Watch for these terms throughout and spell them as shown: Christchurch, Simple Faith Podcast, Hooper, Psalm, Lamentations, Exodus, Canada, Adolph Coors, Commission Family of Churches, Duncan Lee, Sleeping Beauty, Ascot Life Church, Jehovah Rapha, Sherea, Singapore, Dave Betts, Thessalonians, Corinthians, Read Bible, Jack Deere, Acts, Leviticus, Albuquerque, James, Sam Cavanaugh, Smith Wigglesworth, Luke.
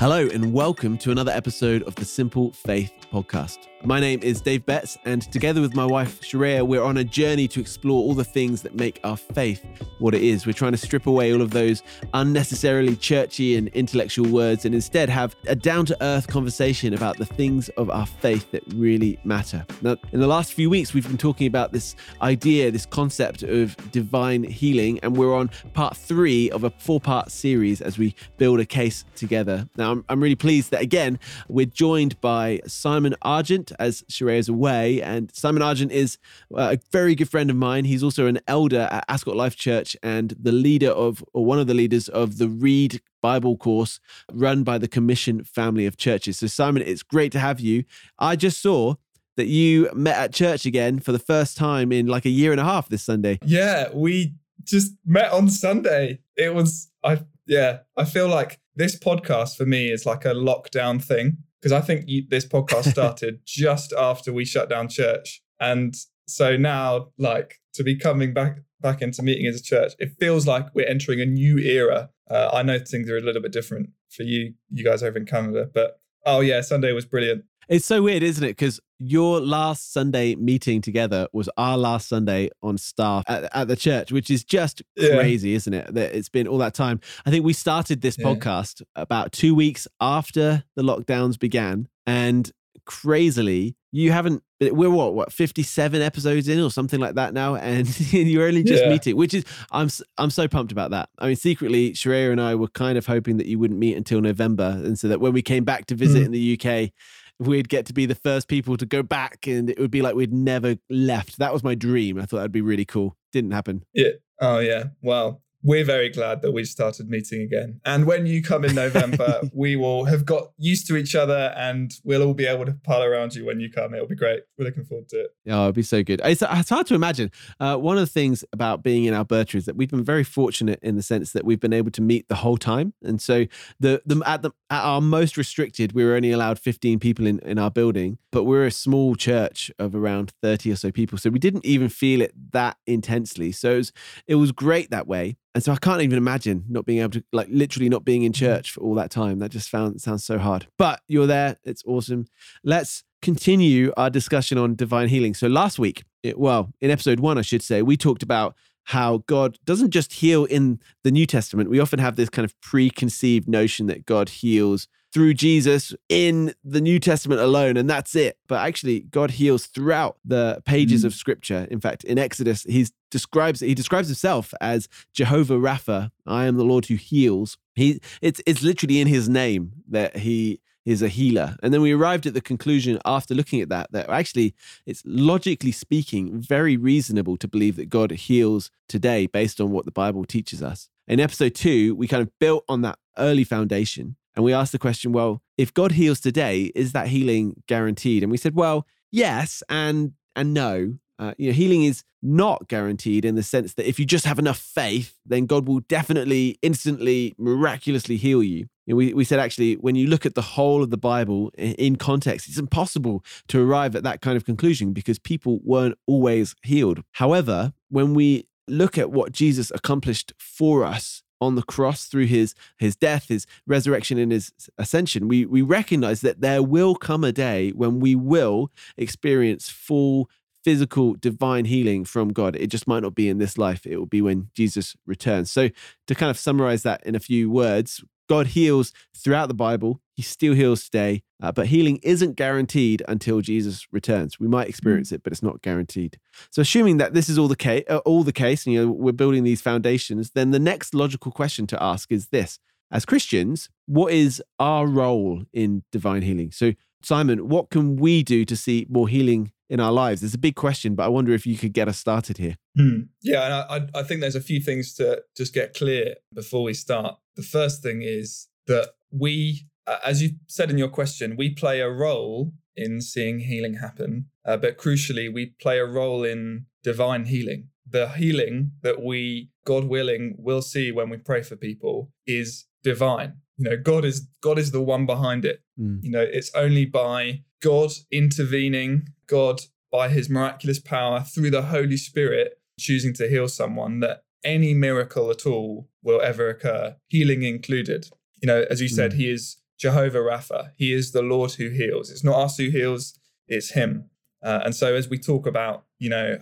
Hello and welcome to another episode of the Simple Faith Podcast. My name is Dave Betts, and together with my wife, Sherea, we're on a journey to explore all the things that make our faith what it is. We're trying to strip away all of those unnecessarily churchy and intellectual words and instead have a down-to-earth conversation about the things of our faith that really matter. Now, in the last few weeks, we've been talking about this idea, this concept of divine healing, and we're on part 3 of a 4-part series as we build a case together. Now, I'm really pleased that, again, we're joined by Simon Argent, as Sherea is away. And Simon Argent is a very good friend of mine. He's also an elder at Ascot Life Church and the leader of, or one of the leaders of, the Read Bible course run by the Commission Family of Churches. So Simon, it's great to have you. I just saw that you met at church again for the first time in like a year and a half this Sunday. Yeah, we just met on Sunday. It was, I feel like this podcast for me is like a lockdown thing. Because I think this podcast started just after we shut down church. And so now, like, to be coming back into meeting as a church, it feels like we're entering a new era. I know things are a little bit different for you guys over in Canada. But, oh yeah, Sunday was brilliant. It's so weird, isn't it? Because your last Sunday meeting together was our last Sunday on staff at the church, which is just crazy, isn't it? That it's been all that time. I think we started this podcast about 2 weeks after the lockdowns began. And crazily, you haven't, we're what, 57 episodes in or something like that now? And you're only just meeting, which is, I'm so pumped about that. I mean, secretly, Sherea and I were kind of hoping that you wouldn't meet until November. And so that when we came back to visit in the UK, we'd get to be the first people to go back and it would be like we'd never left. That was my dream. I thought that'd be really cool. Didn't happen. Yeah. Oh, yeah. Well, we're very glad that we started meeting again. And when you come in November, we will have got used to each other and we'll all be able to pile around you when you come. It'll be great. We're looking forward to it. Yeah, it'll be so good. It's hard to imagine. One of the things about being in Alberta is that we've been very fortunate in the sense that we've been able to meet the whole time. And so at our most restricted, we were only allowed 15 people in our building, but we're a small church of around 30 or so people. So we didn't even feel it that intensely. So it was great that way. And so I can't even imagine not being able to, like, literally not being in church for all that time. That just sounds so hard. But you're there. It's awesome. Let's continue our discussion on divine healing. So last week, in episode 1, I should say, we talked about how God doesn't just heal in the New Testament. We often have this kind of preconceived notion that God heals through Jesus in the New Testament alone, and that's it. But actually, God heals throughout the pages of Scripture. In fact, in Exodus, he describes himself as Jehovah Rapha. I am the Lord who heals. It's literally in his name that he is a healer. And then we arrived at the conclusion after looking at that actually it's, logically speaking, very reasonable to believe that God heals today based on what the Bible teaches us. In episode 2, we kind of built on that early foundation. And we asked the question, well, if God heals today, is that healing guaranteed? And we said, well, yes and no. Healing is not guaranteed in the sense that if you just have enough faith, then God will definitely, instantly, miraculously heal you. And we said, actually, when you look at the whole of the Bible in context, it's impossible to arrive at that kind of conclusion because people weren't always healed. However, when we look at what Jesus accomplished for us on the cross through his death, his resurrection, and his ascension, we recognize that there will come a day when we will experience full physical divine healing from God. It just might not be in this life. It will be when Jesus returns. So to kind of summarize that in a few words, God heals throughout the Bible. He still heals today, but healing isn't guaranteed until Jesus returns. We might experience it, but it's not guaranteed. So, assuming that this is all the case, and we're building these foundations, then the next logical question to ask is this: as Christians, what is our role in divine healing? So, Simon, what can we do to see more healing in our lives? It's a big question, but I wonder if you could get us started here. Yeah, and I think there's a few things to just get clear before we start. The first thing is that we, as you said in your question, we play a role in seeing healing happen, but crucially, we play a role in divine healing. The healing that we, God willing, will see when we pray for people is divine. God is the one behind it. It's only by God intervening, God by his miraculous power through the Holy Spirit choosing to heal someone that any miracle at all will ever occur, healing included. As you said, he is Jehovah Rapha. He is the Lord who heals. It's not us who heals, it's him. And so as we talk about,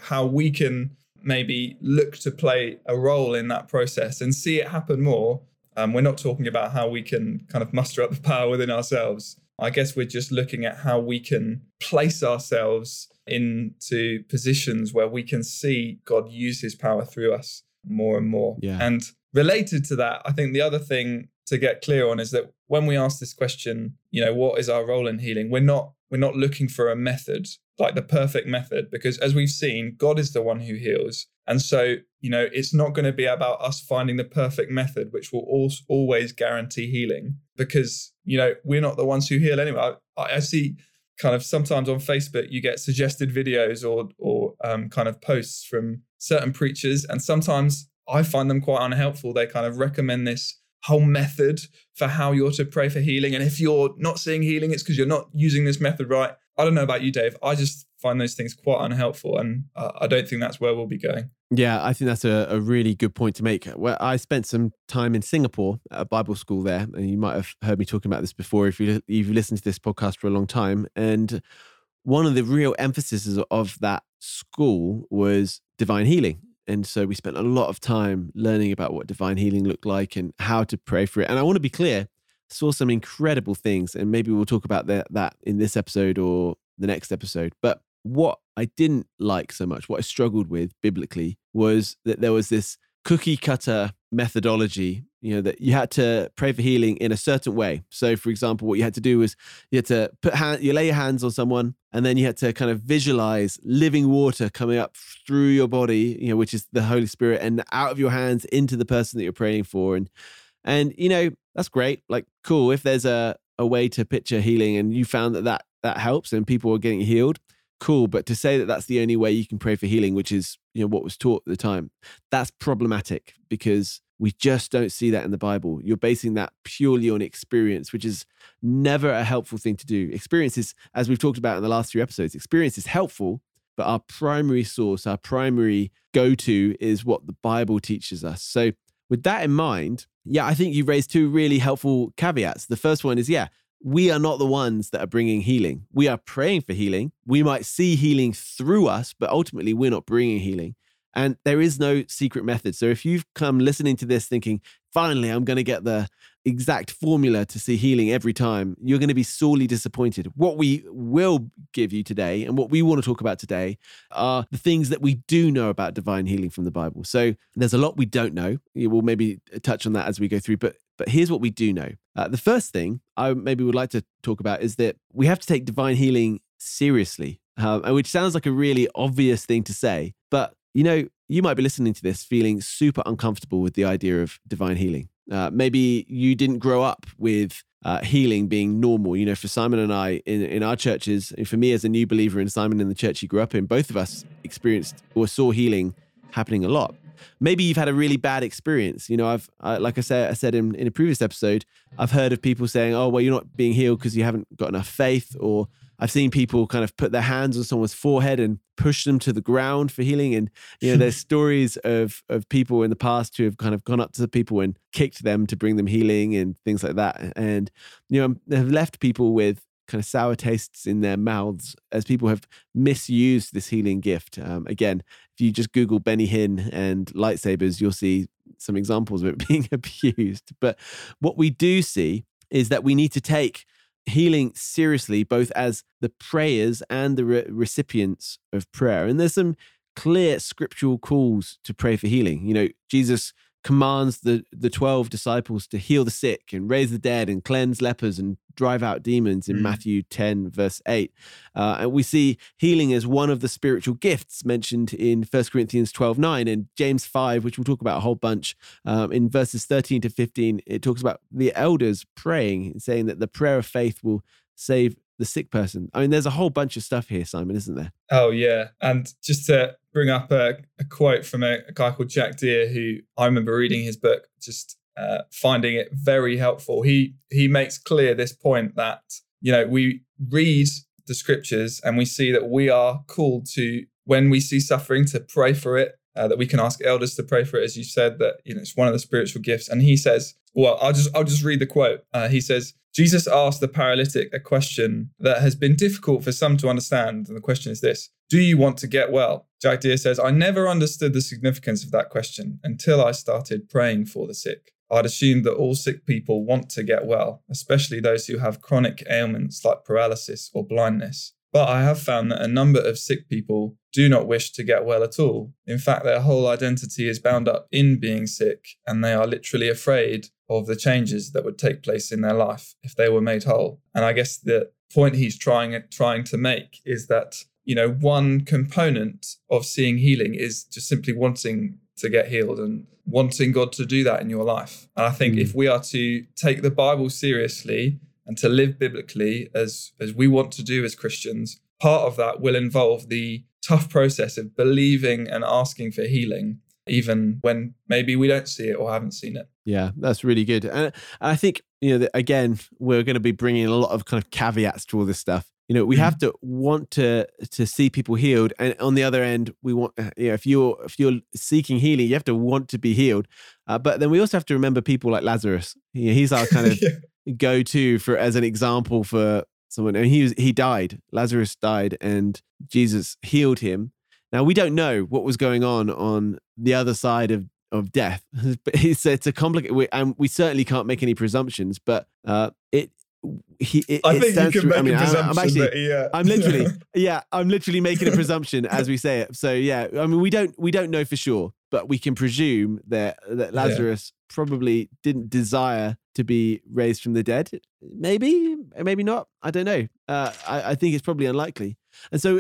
how we can maybe look to play a role in that process and see it happen more, we're not talking about how we can kind of muster up the power within ourselves. I guess we're just looking at how we can place ourselves into positions where we can see God use his power through us more and more. Yeah. And related to that, I think the other thing to get clear on is that when we ask this question, what is our role in healing? We're not looking for a method, like the perfect method, because as we've seen, God is the one who heals. And so, it's not going to be about us finding the perfect method, which will always guarantee healing, because, we're not the ones who heal anyway. I see kind of sometimes on Facebook, you get suggested videos or kind of posts from certain preachers. And sometimes I find them quite unhelpful. They kind of recommend this whole method for how you're to pray for healing. And if you're not seeing healing, it's because you're not using this method right. I don't know about you, Dave. I just find those things quite unhelpful, and I don't think that's where we'll be going. Yeah, I think that's a really good point to make. Well, I spent some time in Singapore at a Bible school there, and you might have heard me talking about this before if you've listened to this podcast for a long time. And one of the real emphases of that school was divine healing. And so we spent a lot of time learning about what divine healing looked like and how to pray for it. And I want to be clear, saw some incredible things, and maybe we'll talk about that in this episode or the next episode. But what I didn't like so much, what I struggled with biblically, was that there was this cookie cutter methodology, that you had to pray for healing in a certain way. So for example, what you had to do was you had to you lay your hands on someone, and then you had to kind of visualize living water coming up through your body, which is the Holy Spirit, and out of your hands into the person that you're praying for. And that's great. Like, cool. If there's a way to picture healing and you found that helps and people are getting healed, cool. But to say that that's the only way you can pray for healing, which is, what was taught at the time, that's problematic, because we just don't see that in the Bible. You're basing that purely on experience, which is never a helpful thing to do. Experiences, as we've talked about in the last 3 episodes, experience is helpful, but our primary source, our primary go-to is what the Bible teaches us. So with that in mind, yeah, I think you raised 2 really helpful caveats. The first one is, we are not the ones that are bringing healing. We are praying for healing. We might see healing through us, but ultimately we're not bringing healing. And there is no secret method. So if you've come listening to this thinking, finally, I'm going to get the exact formula to see healing every time, you're going to be sorely disappointed. What we will give you today and what we want to talk about today are the things that we do know about divine healing from the Bible. So there's a lot we don't know. We'll maybe touch on that as we go through, but here's what we do know. The first thing I maybe would like to talk about is that we have to take divine healing seriously, which sounds like a really obvious thing to say, but you might be listening to this feeling super uncomfortable with the idea of divine healing. Maybe you didn't grow up with healing being normal. For Simon and I in our churches, and for me as a new believer and Simon in the church he grew up in, both of us experienced or saw healing happening a lot. Maybe you've had a really bad experience. Like I said in a previous episode, I've heard of people saying, oh, well, you're not being healed because you haven't got enough faith. Or I've seen people kind of put their hands on someone's forehead and push them to the ground for healing. And, there's stories of people in the past who have kind of gone up to the people and kicked them to bring them healing and things like that. And, they've left people with kind of sour tastes in their mouths as people have misused this healing gift. Again, if you just Google Benny Hinn and lightsabers, you'll see some examples of it being abused. But what we do see is that we need to take healing seriously, both as the prayers and the recipients of prayer. And there's some clear scriptural calls to pray for healing. Jesus commands the 12 disciples to heal the sick and raise the dead and cleanse lepers and drive out demons in Matthew 10 verse 8. And we see healing as one of the spiritual gifts mentioned in 1 Corinthians 12:9 and James 5, which we'll talk about a whole bunch. In verses 13 to 15, it talks about the elders praying and saying that the prayer of faith will save the sick person. I mean, there's a whole bunch of stuff here, Simon, isn't there? Oh, yeah. And just to bring up a quote from a guy called Jack Deere, who I remember reading his book, just finding it very helpful. He makes clear this point that, we read the scriptures and we see that we are called to, when we see suffering, to pray for it that we can ask elders to pray for it, as you said, that, you know, it's one of the spiritual gifts. And he says, well, I'll just read the quote. He says, Jesus asked the paralytic a question that has been difficult for some to understand. And the question is this: do you want to get well? Jack Deere says, I never understood the significance of that question until I started praying for the sick. I'd assumed that all sick people want to get well, especially those who have chronic ailments like paralysis or blindness. But I have found that a number of sick people do not wish to get well at all. In fact, their whole identity is bound up in being sick, and they are literally afraid of the changes that would take place in their life if they were made whole. And I guess the point he's trying to make is that, you know, one component of seeing healing is just simply wanting to get healed and wanting God to do that in your life. And I think if we are to take the Bible seriously and to live biblically as we want to do as Christians, part of that will involve the tough process of believing and asking for healing, even when maybe we don't see it or haven't seen it. Yeah, that's really good. And I think, you know, that again, we're going to be bringing a lot of kind of caveats to all this stuff. You know, we have to want to see people healed. And on the other end, we want, you know, if you're seeking healing, you have to want to be healed. But then we also have to remember people like Lazarus. You know, he's our kind of go-to for, as an example for someone. And he died. Lazarus died and Jesus healed him. Now, we don't know what was going on the other side of death. But it's a complicated, and we certainly can't make any presumptions, but I think you can make a presumption. I'm literally making a presumption as we say it. So yeah, I mean, we don't know for sure, but we can presume that Lazarus probably didn't desire to be raised from the dead. Maybe, maybe not. I don't know. I think it's probably unlikely. And so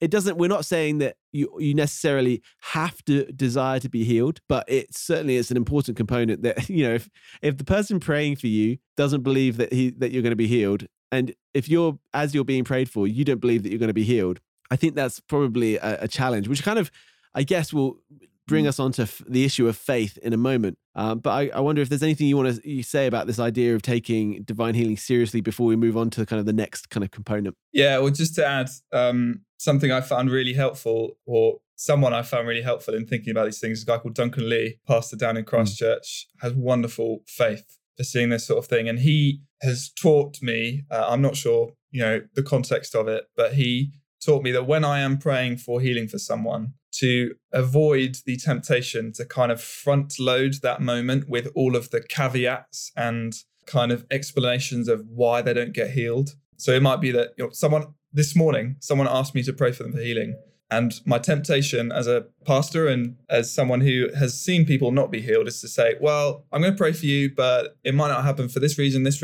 it doesn't. We're not saying that you necessarily have to desire to be healed, but it certainly is an important component that, you know, if the person praying for you doesn't believe that you're going to be healed, and if you're, as you're being prayed for, you don't believe that you're going to be healed, I think that's probably a challenge, which kind of, I guess, will bring us onto the issue of faith in a moment. But I wonder if there's anything you want to say about this idea of taking divine healing seriously before we move on to kind of the next kind of component. Yeah, well, just to add something I found really helpful, or someone I found really helpful in thinking about these things, is a guy called Duncan Lee, pastor down in Christchurch, has wonderful faith for seeing this sort of thing. And he has taught me, I'm not sure, you know, the context of it, but he taught me that when I am praying for healing for someone, to avoid the temptation to kind of front load that moment with all of the caveats and kind of explanations of why they don't get healed. So it might be that, you know, someone asked me to pray for them for healing. And my temptation as a pastor and as someone who has seen people not be healed is to say, well, I'm going to pray for you, but it might not happen for this reason, doesn't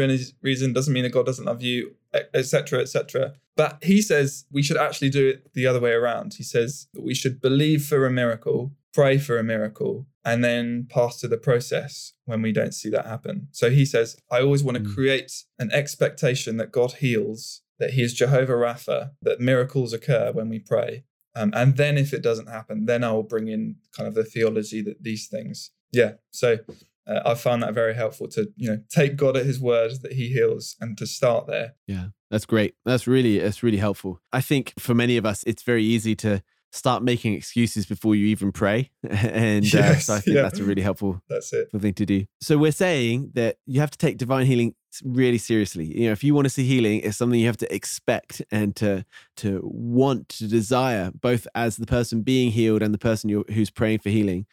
mean that God doesn't love you, et cetera, et cetera. But he says we should actually do it the other way around. He says that we should believe for a miracle, pray for a miracle, and then pass through the process when we don't see that happen. So he says, I always want to create an expectation that God heals, that he is Jehovah Rapha, that miracles occur when we pray. And then if it doesn't happen, then I will bring in kind of the theology that these things. Yeah. So I found that very helpful to, you know, take God at his word that he heals and to start there. Yeah, that's great. That's really helpful. I think for many of us, it's very easy to start making excuses before you even pray. And so I think that's a really helpful thing to do. So we're saying that you have to take divine healing really seriously. You know, if you want to see healing, it's something you have to expect and to want, to desire, both as the person being healed and the person who's praying for healing.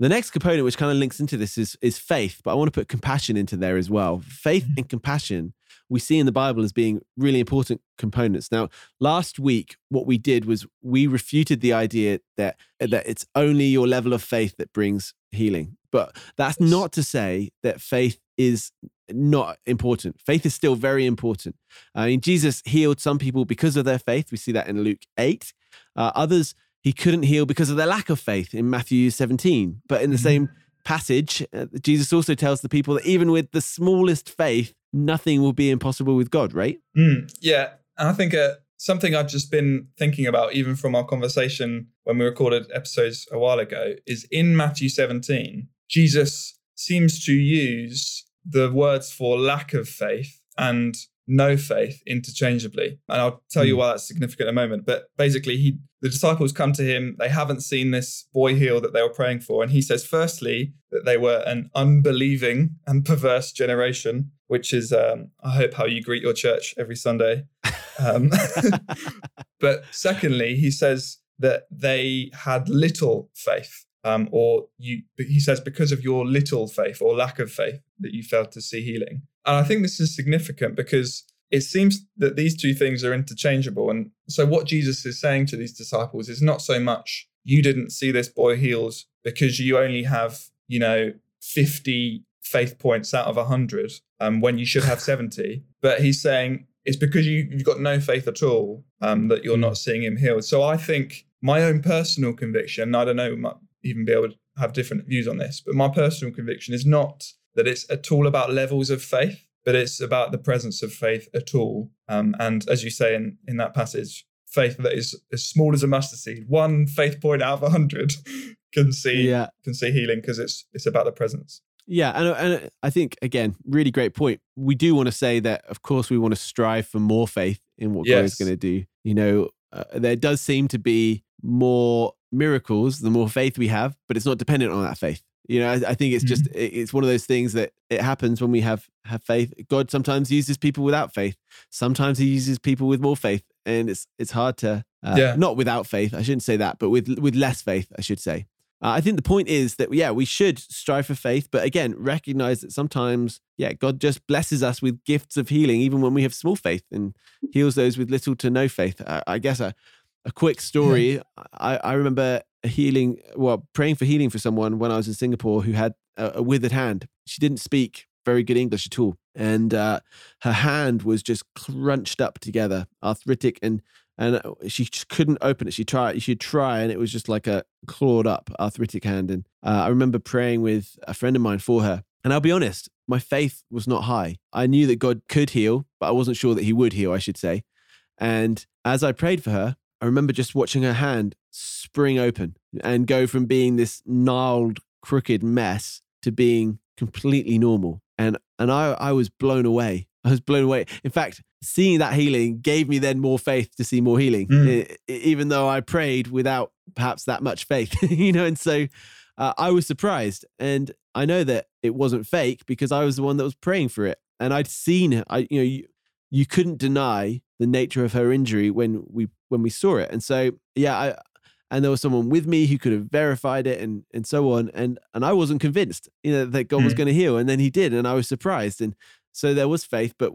The next component, which kind of links into this, is faith, but I want to put compassion into there as well. Faith and compassion we see in the Bible as being really important components. Now, last week, what we did was we refuted the idea that it's only your level of faith that brings healing. But that's not to say that faith is not important. Faith is still very important. I mean, Jesus healed some people because of their faith. We see that in Luke 8. Others he couldn't heal because of their lack of faith in Matthew 17. But in the same passage, Jesus also tells the people that even with the smallest faith, nothing will be impossible with God, right? Yeah. And I think something I've just been thinking about, even from our conversation when we recorded episodes a while ago, is in Matthew 17, Jesus seems to use the words for lack of faith and no faith interchangeably. And I'll tell you why that's significant in a moment. But basically, the disciples come to him. They haven't seen this boy heal that they were praying for. And he says, firstly, that they were an unbelieving and perverse generation, which is, I hope, how you greet your church every Sunday. But secondly, he says that they had little faith. He says, because of your little faith or lack of faith that you failed to see healing. And I think this is significant because it seems that these two things are interchangeable. And so what Jesus is saying to these disciples is not so much, you didn't see this boy healed because you only have, 50 faith points out of 100 when you should have 70. But he's saying it's because you've got no faith at all that you're not seeing him healed. So I think my own personal conviction, I don't know, even be able to have different views on this, but my personal conviction is not that it's at all about levels of faith, but it's about the presence of faith at all. And as you say in that passage, faith that is as small as a mustard seed, one faith point out of 100 can see healing because it's about the presence. Yeah, and I think, again, really great point. We do want to say that, of course, we want to strive for more faith in what God is going to do. There does seem to be more miracles the more faith we have, but it's not dependent on that faith. I think it's just, it's one of those things that it happens when we have faith. God sometimes uses people without faith. Sometimes he uses people with more faith. And it's hard to, not without faith, I shouldn't say that, but with less faith, I should say. I think the point is that, we should strive for faith, but again, recognize that sometimes, God just blesses us with gifts of healing, even when we have small faith, and heals those with little to no faith. I guess a quick story, I remember praying for healing for someone when I was in Singapore who had a withered hand. She didn't speak very good English at all. And her hand was just crunched up together, arthritic, and she just couldn't open it. She'd try and it was just like a clawed up arthritic hand. And I remember praying with a friend of mine for her. And I'll be honest, my faith was not high. I knew that God could heal, but I wasn't sure that he would heal, I should say. And as I prayed for her, I remember just watching her hand spring open and go from being this gnarled, crooked mess to being completely normal. And I was blown away. In fact, seeing that healing gave me then more faith to see more healing, even though I prayed without perhaps that much faith, And so I was surprised. And I know that it wasn't fake because I was the one that was praying for it. And I'd seen it. You couldn't deny the nature of her injury when we saw it. And so, and there was someone with me who could have verified it and so on. And I wasn't convinced, that God was going to heal. And then he did. And I was surprised. And so there was faith, but,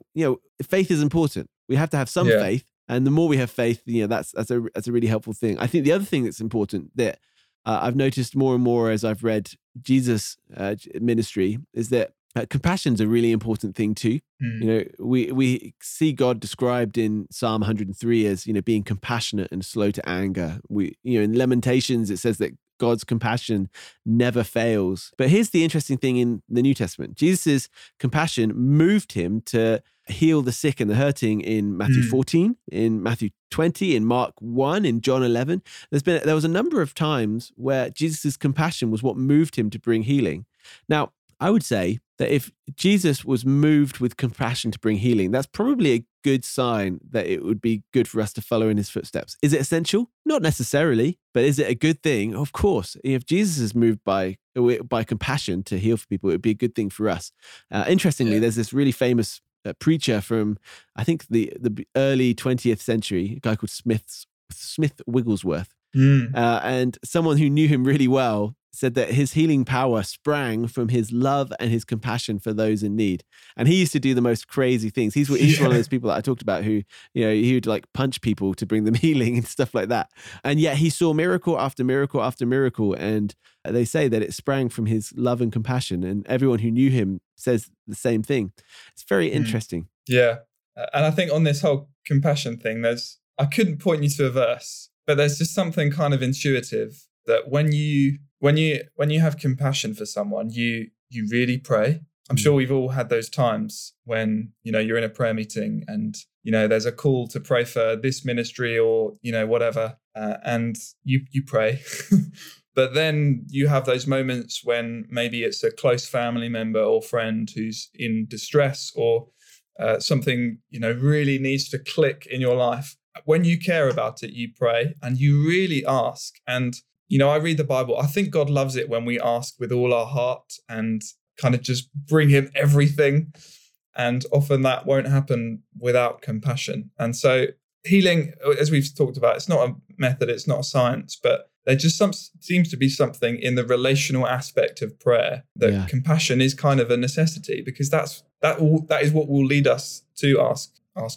faith is important. We have to have some faith. And the more we have faith, that's a really helpful thing. I think the other thing that's important that I've noticed more and more as I've read Jesus' ministry is that compassion's a really important thing too. We see God described in Psalm 103 as, being compassionate and slow to anger. In Lamentations, it says that God's compassion never fails. But here's the interesting thing in the New Testament. Jesus' compassion moved him to heal the sick and the hurting in Matthew 14, in Matthew 20, in Mark 1, in John 11. There was a number of times where Jesus' compassion was what moved him to bring healing. Now, I would say that if Jesus was moved with compassion to bring healing, that's probably a good sign that it would be good for us to follow in his footsteps. Is it essential? Not necessarily, but is it a good thing? Of course. If Jesus is moved by compassion to heal for people, it would be a good thing for us. Interestingly, there's this really famous preacher from, I think, the early 20th century, a guy called Smith Wigglesworth, and someone who knew him really well said that his healing power sprang from his love and his compassion for those in need. And he used to do the most crazy things. He's one of those people that I talked about who, he would like punch people to bring them healing and stuff like that. And yet he saw miracle after miracle after miracle. And they say that it sprang from his love and compassion. And everyone who knew him says the same thing. It's very interesting. Yeah. And I think on this whole compassion thing, I couldn't point you to a verse, but there's just something kind of intuitive that when you have compassion for someone, you really pray. I'm sure we've all had those times when, you're in a prayer meeting and, there's a call to pray for this ministry or, whatever, and you pray. But then you have those moments when maybe it's a close family member or friend who's in distress or something, you know, really needs to click in your life. When you care about it, you pray and you really ask. And, you know, I read the Bible. I think God loves it when we ask with all our heart and kind of just bring him everything. And often that won't happen without compassion. And so healing, as we've talked about, it's not a method, it's not a science, but there just seems to be something in the relational aspect of prayer that compassion is kind of a necessity, because that is what will lead us to ask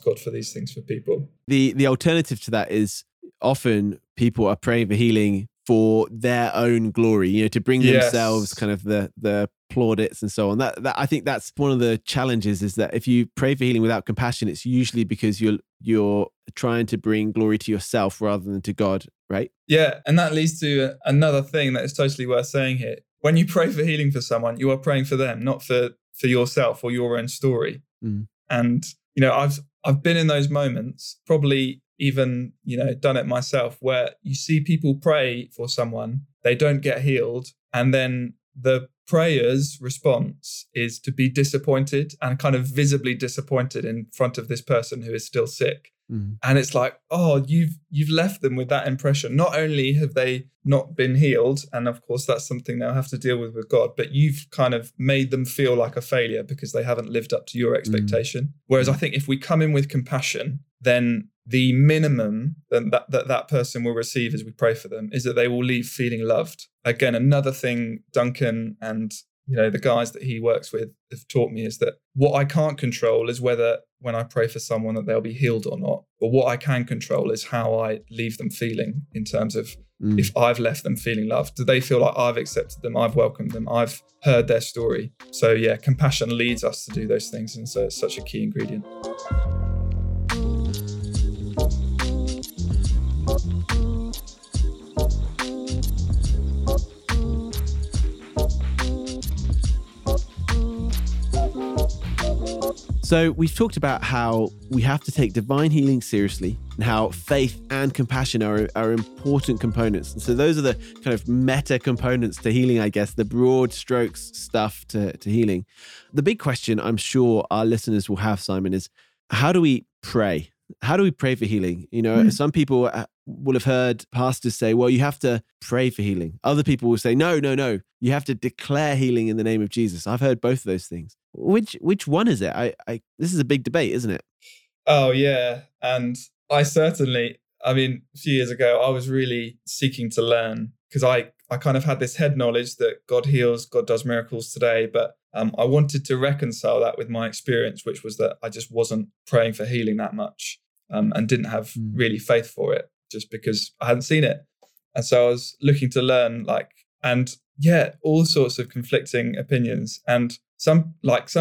God for these things for people. The alternative to that is often people are praying for healing for their own glory, you know, to bring themselves kind of the plaudits and so on. That I think that's one of the challenges, is that if you pray for healing without compassion, it's usually because you're trying to bring glory to yourself rather than to God, right? Yeah, and that leads to another thing that is totally worth saying here. When you pray for healing for someone, you are praying for them, not for yourself or your own story. Mm. And you know, I've been in those moments, probably even, you know, done it myself, where you see people pray for someone, they don't get healed, and then the prayer's response is to be disappointed and kind of visibly disappointed in front of this person who is still sick. Mm. And it's like, oh, you've left them with that impression. Not only have they not been healed, and of course that's something they'll have to deal with God, but you've kind of made them feel like a failure because they haven't lived up to your expectation. Mm. Whereas I think if we come in with compassion, then the minimum that person will receive as we pray for them is that they will leave feeling loved. Again, another thing Duncan and, you know, the guys that he works with have taught me is that what I can't control is whether when I pray for someone that they'll be healed or not. But what I can control is how I leave them feeling, in terms of if I've left them feeling loved. Do they feel like I've accepted them, I've welcomed them, I've heard their story? So yeah, compassion leads us to do those things. And so it's such a key ingredient. So we've talked about how we have to take divine healing seriously, and how faith and compassion are important components. And so those are the kind of meta components to healing, I guess, the broad strokes stuff to healing. The big question I'm sure our listeners will have, Simon, is how do we pray? How do we pray for healing? You know, some people will have heard pastors say, well, you have to pray for healing. Other people will say, no. You have to declare healing in the name of Jesus. I've heard both of those things. Which one is it? This is a big debate, isn't it? Oh, yeah. And a few years ago, I was really seeking to learn, because I kind of had this head knowledge that God heals, God does miracles today. But I wanted to reconcile that with my experience, which was that I just wasn't praying for healing that much and didn't have really faith for it, just because I hadn't seen it. And so I was looking to learn, all sorts of conflicting opinions. And some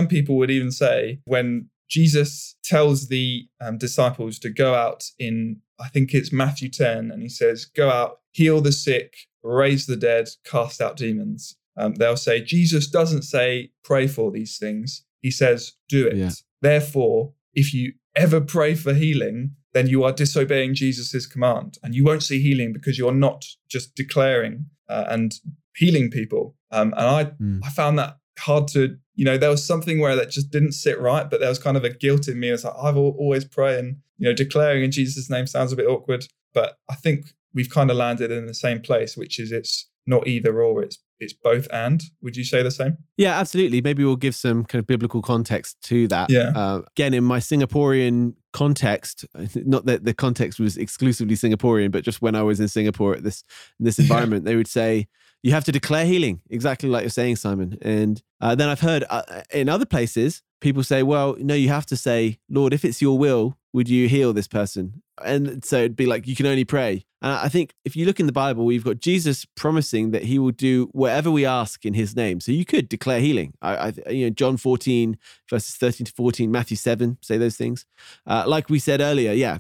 people would even say, when Jesus tells the disciples to go out in, I think it's Matthew 10, and he says, go out, heal the sick, raise the dead, cast out demons. They'll say, Jesus doesn't say pray for these things. He says, do it. Yeah. Therefore, if you ever pray for healing, then you are disobeying Jesus's command, and you won't see healing because you're not just declaring and healing people. I found that hard to, you know, there was something where that just didn't sit right, but there was kind of a guilt in me. It's like, I've always praying, you know, declaring in Jesus' name sounds a bit awkward, but I think we've kind of landed in the same place, which is it's not either or, it's both and. Would you say the same? Yeah, absolutely. Maybe we'll give some kind of biblical context to that. Yeah. Again, in my Singaporean context, not that the context was exclusively Singaporean, but just when I was in Singapore at this environment, they would say, you have to declare healing, exactly like you're saying, Simon. And then I've heard in other places, people say, well, no, you have to say, Lord, if it's your will, would you heal this person? And so it'd be like, you can only pray. And I think if you look in the Bible, we've got Jesus promising that he will do whatever we ask in his name. So you could declare healing. John 14, verses 13 to 14, Matthew 7, say those things. Like we said earlier,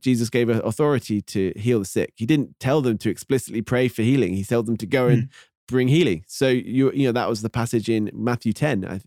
Jesus gave authority to heal the sick. He didn't tell them to explicitly pray for healing. He told them to go and bring healing. So, that was the passage in Matthew 10, I think.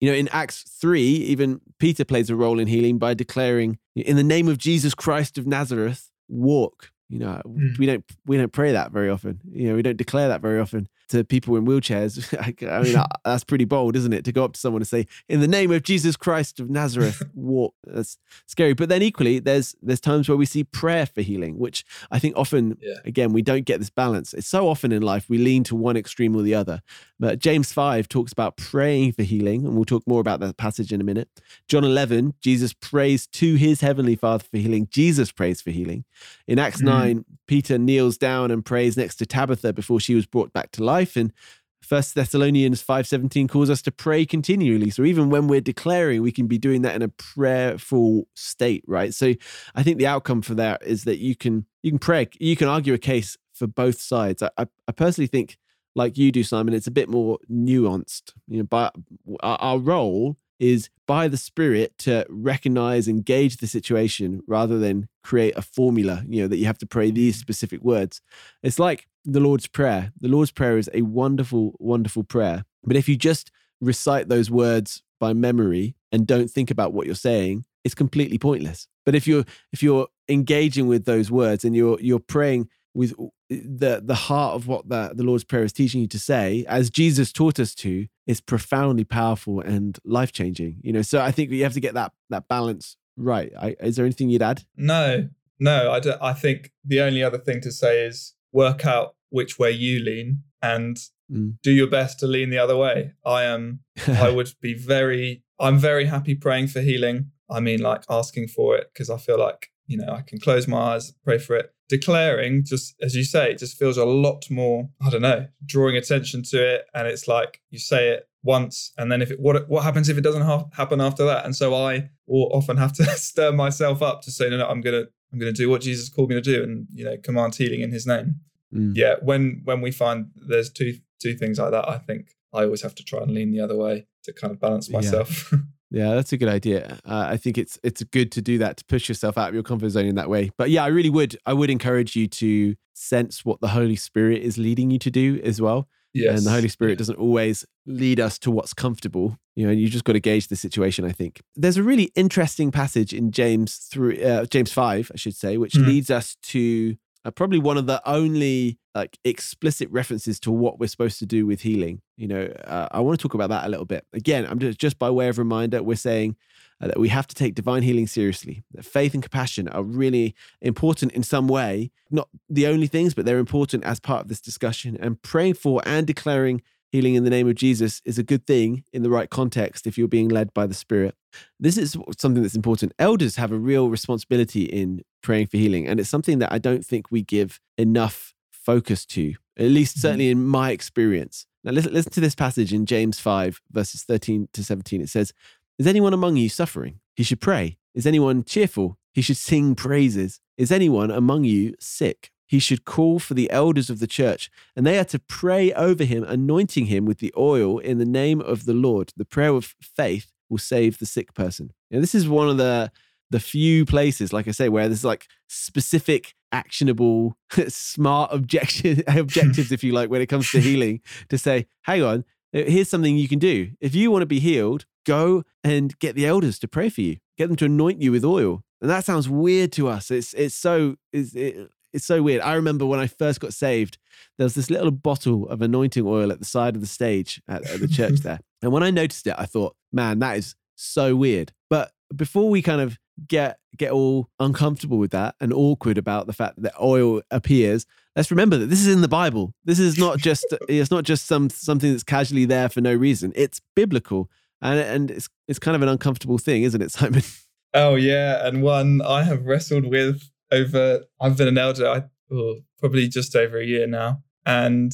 You know, in Acts 3, even Peter plays a role in healing by declaring, in the name of Jesus Christ of Nazareth, walk. We don't pray that very often. You know, we don't declare that very often. to people in wheelchairs. I mean, that's pretty bold, isn't it? To go up to someone and say, in the name of Jesus Christ of Nazareth, walk. That's scary. But then equally, there's times where we see prayer for healing, which I think often, again, we don't get this balance. It's so often in life, we lean to one extreme or the other. But James 5 talks about praying for healing, and we'll talk more about that passage in a minute. John 11, Jesus prays to his heavenly Father for healing. Jesus prays for healing. In Acts 9, Peter kneels down and prays next to Tabitha before she was brought back to life. And 1 Thessalonians 5:17 calls us to pray continually. So even when we're declaring, we can be doing that in a prayerful state, right? So I think the outcome for that is that you can pray, you can argue a case for both sides. I personally think, like you do, Simon, it's a bit more nuanced. You know, but our role is by the Spirit to recognize, engage the situation rather than create a formula, you know, that you have to pray these specific words. It's like the Lord's Prayer. The Lord's Prayer is a wonderful, wonderful prayer. But if you just recite those words by memory and don't think about what you're saying, it's completely pointless. But if you're engaging with those words and you're praying with the heart of what the Lord's Prayer is teaching you to say, as Jesus taught us to, is profoundly powerful and life-changing. You know, so I think you have to get that balance right. Is there anything you'd add? No, I don't. I think the only other thing to say is work out which way you lean and do your best to lean the other way. I'm very happy praying for healing. I mean, like asking for it, because I feel like, you know, I can close my eyes, pray for it. Declaring, just as you say, it just feels a lot more, I don't know, drawing attention to it. And it's like you say it once, and then what happens if it doesn't happen after that? And so I will often have to stir myself up to say, no, I'm gonna do what Jesus called me to do, and, you know, command healing in his name. Yeah, when we find there's two things like that, I think I always have to try and lean the other way to kind of balance myself. Yeah. Yeah, that's a good idea. I think it's good to do that, to push yourself out of your comfort zone in that way. But yeah, I would encourage you to sense what the Holy Spirit is leading you to do as well. Yes. And the Holy Spirit doesn't always lead us to what's comfortable. You know, you just got to gauge the situation, I think. There's a really interesting passage in James 5, I should say, which leads us to probably one of the only like explicit references to what we're supposed to do with healing. You know, I want to talk about that a little bit. Again, I'm just by way of reminder, we're saying that we have to take divine healing seriously. That faith and compassion are really important in some way, not the only things, but they're important as part of this discussion. And praying for and declaring healing in the name of Jesus is a good thing in the right context if you're being led by the Spirit. This is something that's important. Elders have a real responsibility in praying for healing, and it's something that I don't think we give enough focus to, at least certainly in my experience. Now listen to this passage in James 5, verses 13 to 17. It says, "Is anyone among you suffering? He should pray. Is anyone cheerful? He should sing praises. Is anyone among you sick? He should call for the elders of the church, and they are to pray over him, anointing him with the oil in the name of the Lord. The prayer of faith will save the sick person." And this is one of the few places, like I say, where there's like specific, actionable, smart objectives, if you like, when it comes to healing, to say, hang on, here's something you can do. If you want to be healed, go and get the elders to pray for you. Get them to anoint you with oil. And that sounds weird to us. It's so weird. I remember when I first got saved, there was this little bottle of anointing oil at the side of the stage at the church there. And when I noticed it, I thought, man, that is so weird. But before we kind of get all uncomfortable with that and awkward about the fact that oil appears, let's remember that this is in the Bible. This is not just, it's not just something that's casually there for no reason. It's biblical. And it's kind of an uncomfortable thing, isn't it, Simon? Oh yeah. And one I have wrestled with I've been an elder probably just over a year now, and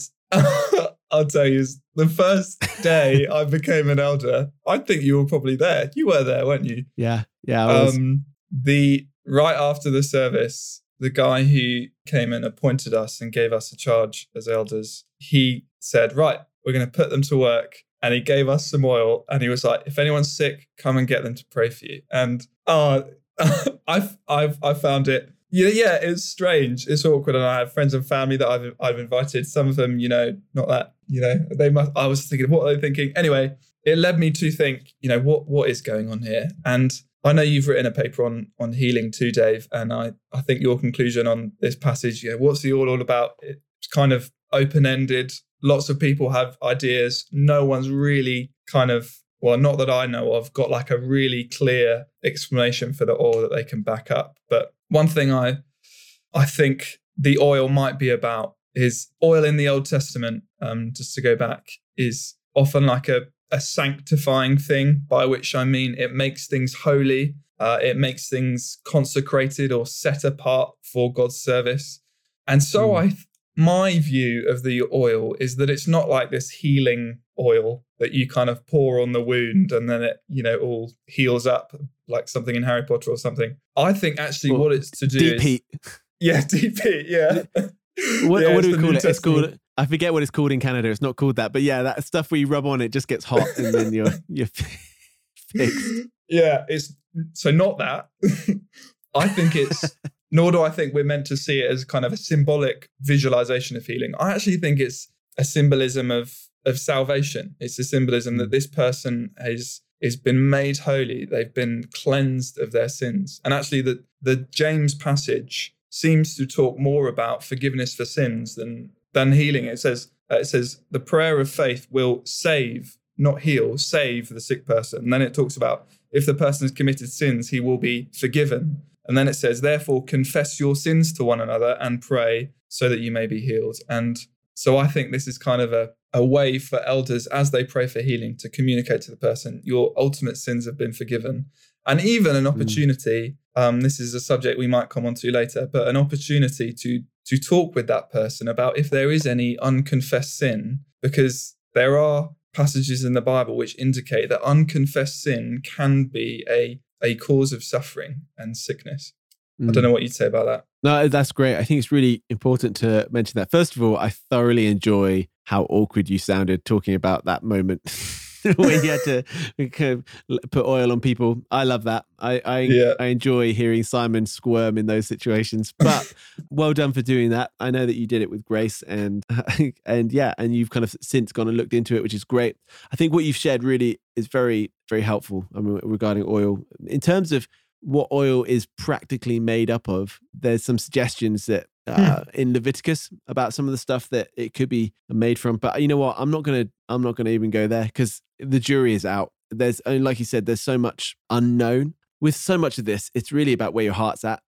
I'll tell you, the first day I became an elder, I think you were probably there. You were there, weren't you? Yeah. I was. Right after the service, the guy who came and appointed us and gave us a charge as elders, he said, "Right, we're going to put them to work." And he gave us some oil, and he was like, "If anyone's sick, come and get them to pray for you." And I found it. Yeah, it's strange. It's awkward, and I have friends and family that I've invited. Some of them, you know, not that, you know, they must. I was thinking, what are they thinking? Anyway, it led me to think, you know, what is going on here? And I know you've written a paper on healing too, Dave. And I think your conclusion on this passage, you know, what's the all about? It's kind of open ended. Lots of people have ideas. No one's really kind of, well, not that I know of, got like a really clear explanation for the oil that they can back up. But one thing I think the oil might be about is oil in the Old Testament, just to go back, is often like a sanctifying thing, by which I mean it makes things holy. It makes things consecrated or set apart for God's service. And so my view of the oil is that it's not like this healing oil that you kind of pour on the wound and then it, you know, all heals up like something in Harry Potter or something. I think actually what it's to do is... Yeah, deep heat, yeah. What do we call it? It's called... I forget what it's called in Canada. It's not called that. But yeah, that stuff we rub on, it just gets hot and then you're fixed. Yeah, it's... So not that. I think it's... Nor do I think we're meant to see it as kind of a symbolic visualization of healing. I actually think it's a symbolism of salvation. It's a symbolism that this person has been made holy. They've been cleansed of their sins. And actually the James passage seems to talk more about forgiveness for sins than healing. It says the prayer of faith will save, not heal, save the sick person. And then it talks about if the person has committed sins, he will be forgiven. And then it says, therefore, confess your sins to one another and pray so that you may be healed. And so I think this is kind of a way for elders, as they pray for healing, to communicate to the person, your ultimate sins have been forgiven. And even an opportunity, this is a subject we might come on to later, but an opportunity to talk with that person about if there is any unconfessed sin, because there are passages in the Bible which indicate that unconfessed sin can be a cause of suffering and sickness. I don't know what you'd say about that. No, that's great. I think it's really important to mention that. First of all, I thoroughly enjoy how awkward you sounded talking about that moment when you had to kind of put oil on people. I love that. I enjoy hearing Simon squirm in those situations, but well done for doing that. I know that you did it with grace and you've kind of since gone and looked into it, which is great. I think what you've shared really is very, very helpful regarding oil. In terms of what oil is practically made up of, there's some suggestions that in Leviticus about some of the stuff that it could be made from. But you know what? I'm not gonna even go there because the jury is out. There's only, like you said, there's so much unknown with so much of this. It's really about where your heart's at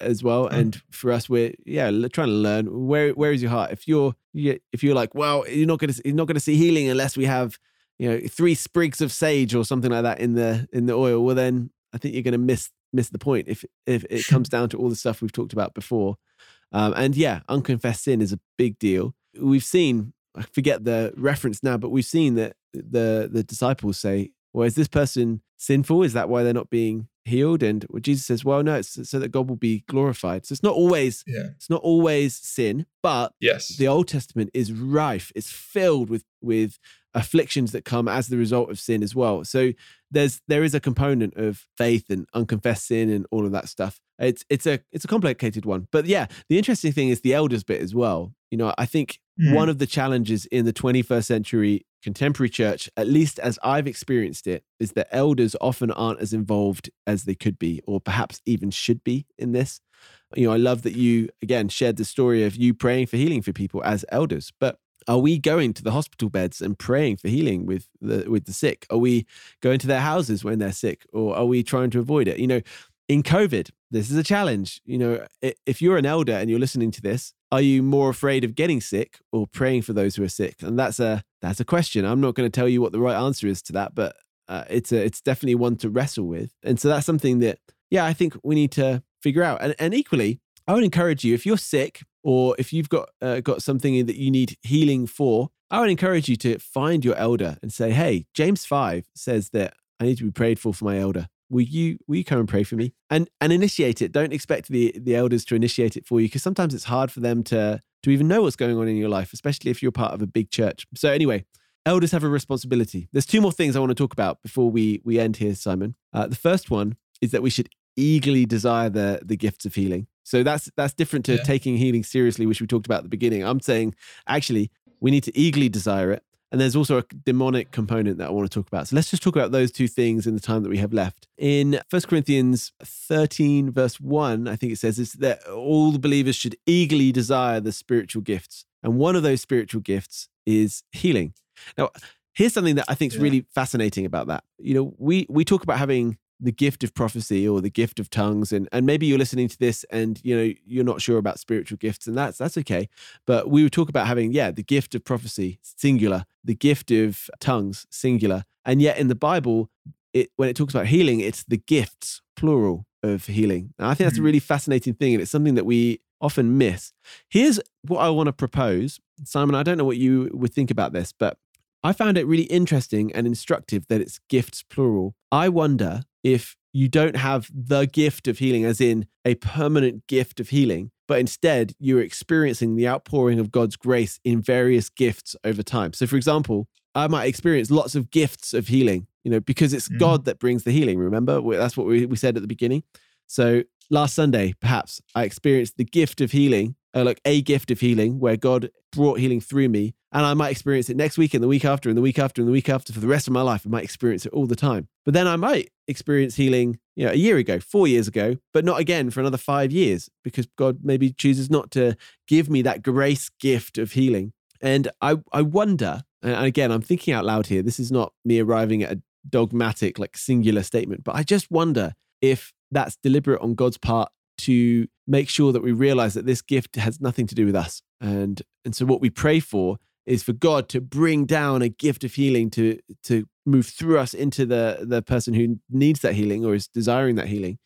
as well. And for us, we're trying to learn where is your heart. If you're like, well, you're not gonna see healing unless we have 3 sprigs of sage or something like that in the oil. Well, then I think you're gonna miss the point if it comes down to all the stuff we've talked about before. And unconfessed sin is a big deal. We've seen, I forget the reference now, but we've seen that the disciples say, well, is this person sinful? Is that why they're not being healed? And Jesus says, well, no, it's so that God will be glorified. So it's not always sin, but yes, the Old Testament is rife. It's filled with afflictions that come as the result of sin as well. So there is a component of faith and unconfessed sin and all of that stuff. It's a complicated one. But yeah, the interesting thing is the elders bit as well. I think one of the challenges in the 21st century contemporary church, at least as I've experienced it, is that elders often aren't as involved as they could be, or perhaps even should be in this. I love that you, again, shared the story of you praying for healing for people as elders, but are we going to the hospital beds and praying for healing with the sick? Are we going to their houses when they're sick, or are we trying to avoid it? In COVID, this is a challenge. If you're an elder and you're listening to this, are you more afraid of getting sick or praying for those who are sick? And that's a question. I'm not going to tell you what the right answer is to that, but it's definitely one to wrestle with. And so that's something that, I think we need to figure out. And equally, I would encourage you, if you're sick or if you've got something that you need healing for, I would encourage you to find your elder and say, hey, James 5 says that I need to be prayed for my elder. Will you come and pray for me? And initiate it. Don't expect the elders to initiate it for you, because sometimes it's hard for them to even know what's going on in your life, especially if you're part of a big church. So anyway, elders have a responsibility. There's 2 more things I want to talk about before we end here, Simon. The first one is that we should eagerly desire the gifts of healing. So that's different to taking healing seriously, which we talked about at the beginning. I'm saying, actually, we need to eagerly desire it. And there's also a demonic component that I want to talk about. So let's just talk about those 2 things in the time that we have left. In 1 Corinthians 13, verse 1, I think it says, is that all the believers should eagerly desire the spiritual gifts. And one of those spiritual gifts is healing. Now, here's something that I think is really fascinating about that. You know, we talk about having the gift of prophecy or the gift of tongues, and maybe you're listening to this and, you know, you're not sure about spiritual gifts, and that's okay. But we would talk about having, the gift of prophecy, singular, the gift of tongues, singular. And yet in the Bible, when it talks about healing, it's the gifts, plural, of healing. And I think that's a really fascinating thing, and it's something that we often miss. Here's what I want to propose. Simon, I don't know what you would think about this, but I found it really interesting and instructive that it's gifts, plural. I wonder if you don't have the gift of healing as in a permanent gift of healing, but instead you're experiencing the outpouring of God's grace in various gifts over time. So for example, I might experience lots of gifts of healing, you know, because it's God that brings the healing. Remember, that's what we said at the beginning. So last Sunday, perhaps I experienced the gift of healing, a gift of healing where God brought healing through me. And I might experience it next week and the week after and the week after and the week after for the rest of my life. I might experience it all the time. But then I might experience healing, a year ago, 4 years ago, but not again for another 5 years because God maybe chooses not to give me that grace gift of healing. And I wonder, and again, I'm thinking out loud here. This is not me arriving at a dogmatic, singular statement, but I just wonder if that's deliberate on God's part to make sure that we realize that this gift has nothing to do with us. And so what we pray for is for God to bring down a gift of healing to move through us into the person who needs that healing or is desiring that healing.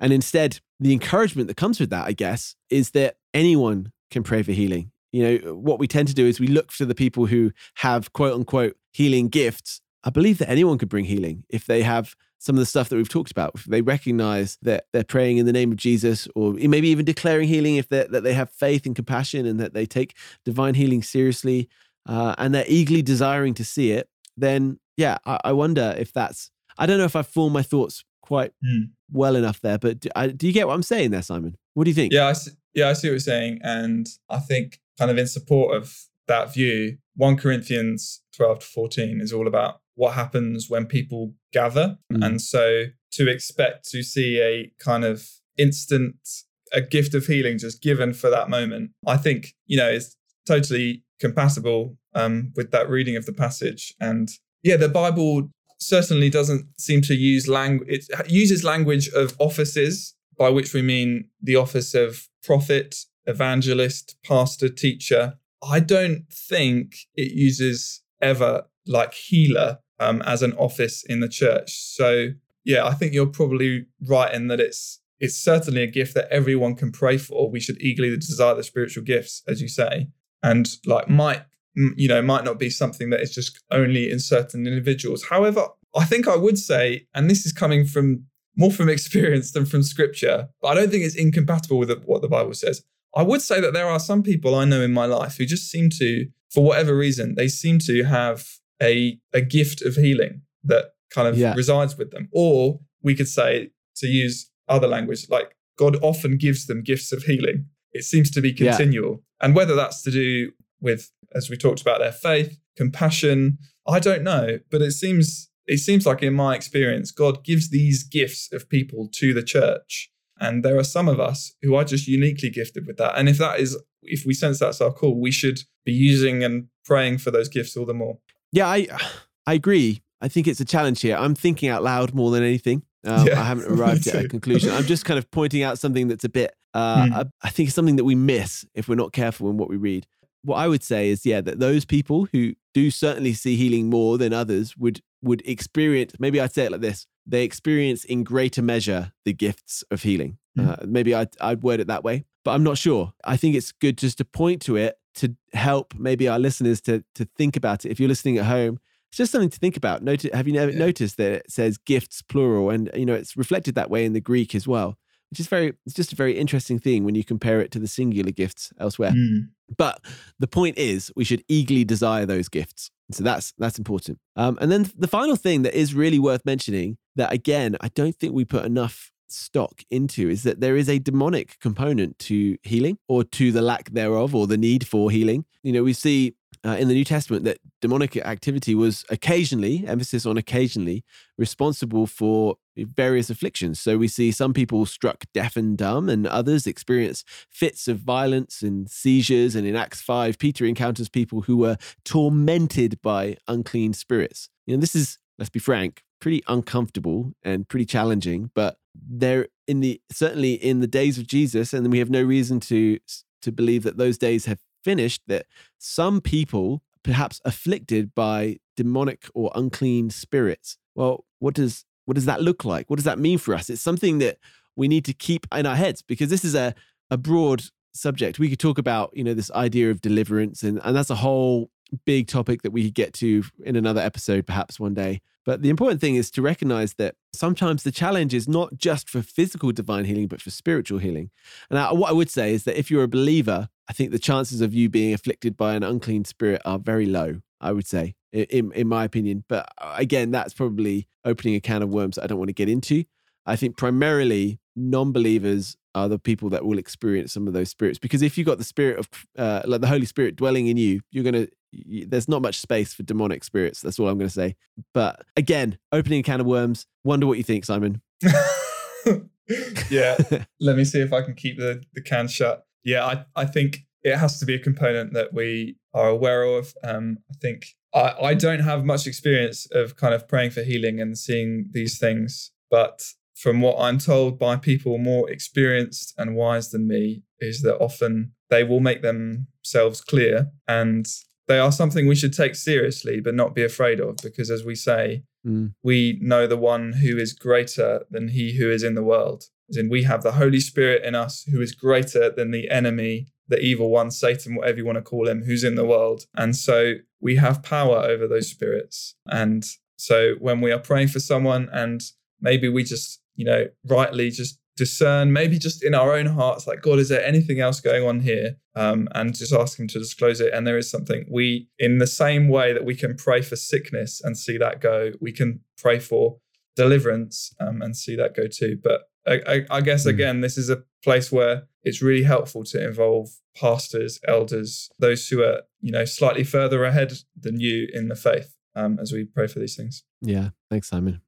And instead, the encouragement that comes with that, I guess, is that anyone can pray for healing. You know, what we tend to do is we look for the people who have quote unquote healing gifts. I believe that anyone could bring healing if they have some of the stuff that we've talked about. If they recognize that they're praying in the name of Jesus, or maybe even declaring healing if that they have faith and compassion and that they take divine healing seriously and they're eagerly desiring to see it, then I wonder if that's, I don't know if I've formed my thoughts quite well enough there, but do you get what I'm saying there, Simon? What do you think? I see what you're saying. And I think kind of in support of that view, 1 Corinthians 12-14 is all about what happens when people gather. And so to expect to see a kind of instant, a gift of healing just given for that moment, I think, is totally compatible with that reading of the passage. And the Bible certainly doesn't seem to use language. It uses language of offices, by which we mean the office of prophet, evangelist, pastor, teacher. I don't think it uses ever healer as an office in the church. So I think you're probably right in that it's certainly a gift that everyone can pray for. We should eagerly desire the spiritual gifts, as you say, and might not be something that is just only in certain individuals. However, I think I would say, and this is coming from more from experience than from scripture, but I don't think it's incompatible with what the Bible says. I would say that there are some people I know in my life who just seem to, for whatever reason, they seem to have a gift of healing that kind of resides with them. Or we could say, to use other language, God often gives them gifts of healing. It seems to be continual. Yeah. And whether that's to do with, as we talked about, their faith, compassion, I don't know. But it seems like in my experience, God gives these gifts of people to the church. And there are some of us who are just uniquely gifted with that. And if we sense that's our call, we should be using and praying for those gifts all the more. Yeah, I agree. I think it's a challenge here. I'm thinking out loud more than anything. I haven't arrived at a conclusion. I'm just kind of pointing out something that's a bit, I think something that we miss if we're not careful in what we read. What I would say is, that those people who do certainly see healing more than others would experience, maybe I'd say it like this, they experience in greater measure the gifts of healing. Maybe I'd word it that way, but I'm not sure. I think it's good just to point to it to help maybe our listeners to think about it. If you're listening at home, it's just something to think about. Have you never noticed that it says gifts plural, and it's reflected that way in the Greek as well, which is it's just a very interesting thing when you compare it to the singular gifts elsewhere. But the point is, we should eagerly desire those gifts. So that's important. And then the final thing that is really worth mentioning, that again, I don't think we put enough stock into is that there is a demonic component to healing, or to the lack thereof, or the need for healing. You know, we see in the New Testament that demonic activity was occasionally, emphasis on occasionally, responsible for various afflictions. So we see some people struck deaf and dumb, and others experience fits of violence and seizures. And in Acts 5, Peter encounters people who were tormented by unclean spirits. You know, this is, let's be frank, pretty uncomfortable and pretty challenging, but they're certainly in the days of Jesus, and we have no reason to believe that those days have finished, that some people perhaps afflicted by demonic or unclean spirits. Well, what does that look like? What does that mean for us? It's something that we need to keep in our heads, because this is a broad subject. We could talk about, you know, this idea of deliverance, and that's a whole big topic that we could get to in another episode, perhaps one day. But the important thing is to recognize that sometimes the challenge is not just for physical divine healing, but for spiritual healing. And what I would say is that if you're a believer, I think the chances of you being afflicted by an unclean spirit are very low, I would say, in my opinion. But again, that's probably opening a can of worms I don't want to get into. I think primarily non-believers are the people that will experience some of those spirits. Because if you've got the spirit of, like the Holy Spirit dwelling in you, there's not much space for demonic spirits. That's all I'm going to say. But again, opening a can of worms. Wonder what you think, Simon. Yeah. Let me see if I can keep the can shut. Yeah, I think it has to be a component that we are aware of. I think I don't have much experience of kind of praying for healing and seeing these things, but from what I'm told by people more experienced and wise than me is that often they will make themselves clear, and they are something we should take seriously but not be afraid of, because as we say, we know the one who is greater than he who is in the world. As in, we have the Holy Spirit in us who is greater than the enemy, the evil one, Satan, whatever you want to call him, who's in the world. And so we have power over those spirits. And so when we are praying for someone and maybe we just, you know, rightly just discern, maybe just in our own hearts, like, God, is there anything else going on here? And just ask him to disclose it. And there is something we, in the same way that we can pray for sickness and see that go, we can pray for deliverance and see that go too. But I guess, again, this is a place where it's really helpful to involve pastors, elders, those who are, you know, slightly further ahead than you in the faith as we pray for these things. Yeah. Thanks, Simon.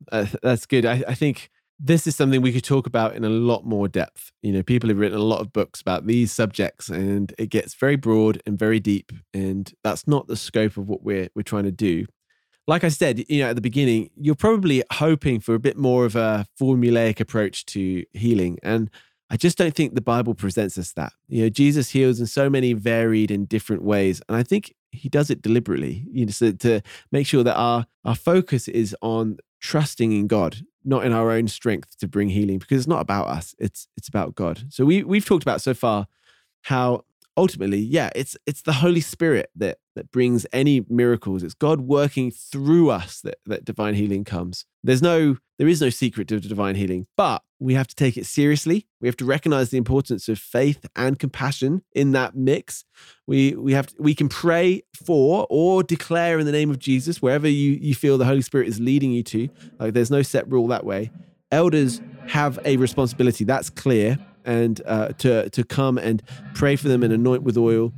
That's good. I think this is something we could talk about in a lot more depth. You know, people have written a lot of books about these subjects, and it gets very broad and very deep. And that's not the scope of what we're trying to do. Like I said, you know, at the beginning, you're probably hoping for a bit more of a formulaic approach to healing. And I just don't think the Bible presents us that. You know, Jesus heals in so many varied and different ways. And I think he does it deliberately, you know, so to make sure that our focus is on trusting in God, not in our own strength to bring healing, because it's not about us, it's about God. So we've talked about so far how ultimately, yeah, it's the Holy Spirit that brings any miracles. It's God working through us that divine healing comes. There is no secret to divine healing, but we have to take it seriously. We have to recognize the importance of faith and compassion in that mix. We can pray for or declare in the name of Jesus wherever you feel the Holy Spirit is leading you to. Like, there's no set rule that way. Elders have a responsibility, that's clear, and to come and pray for them and anoint with oil.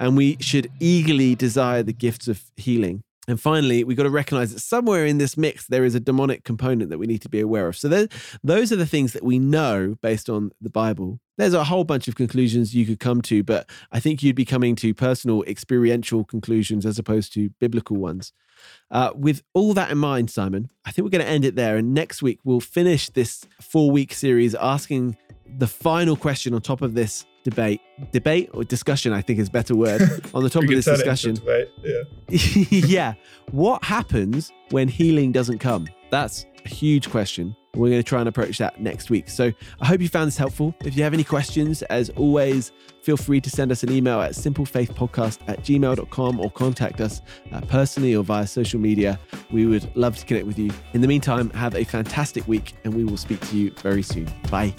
And we should eagerly desire the gifts of healing. And finally, we've got to recognize that somewhere in this mix, there is a demonic component that we need to be aware of. So those are the things that we know based on the Bible. There's a whole bunch of conclusions you could come to, but I think you'd be coming to personal experiential conclusions as opposed to biblical ones. With all that in mind, Simon, I think we're going to end it there. And next week, we'll finish this 4-week series asking the final question on top of this debate or discussion, I think is a better word, on the top of this discussion. Yeah. Yeah. What happens when healing doesn't come? That's a huge question. We're going to try and approach that next week. So I hope you found this helpful. If you have any questions, as always, feel free to send us an email at simplefaithpodcast@gmail.com or contact us personally or via social media. We would love to connect with you. In the meantime, have a fantastic week, and we will speak to you very soon. Bye.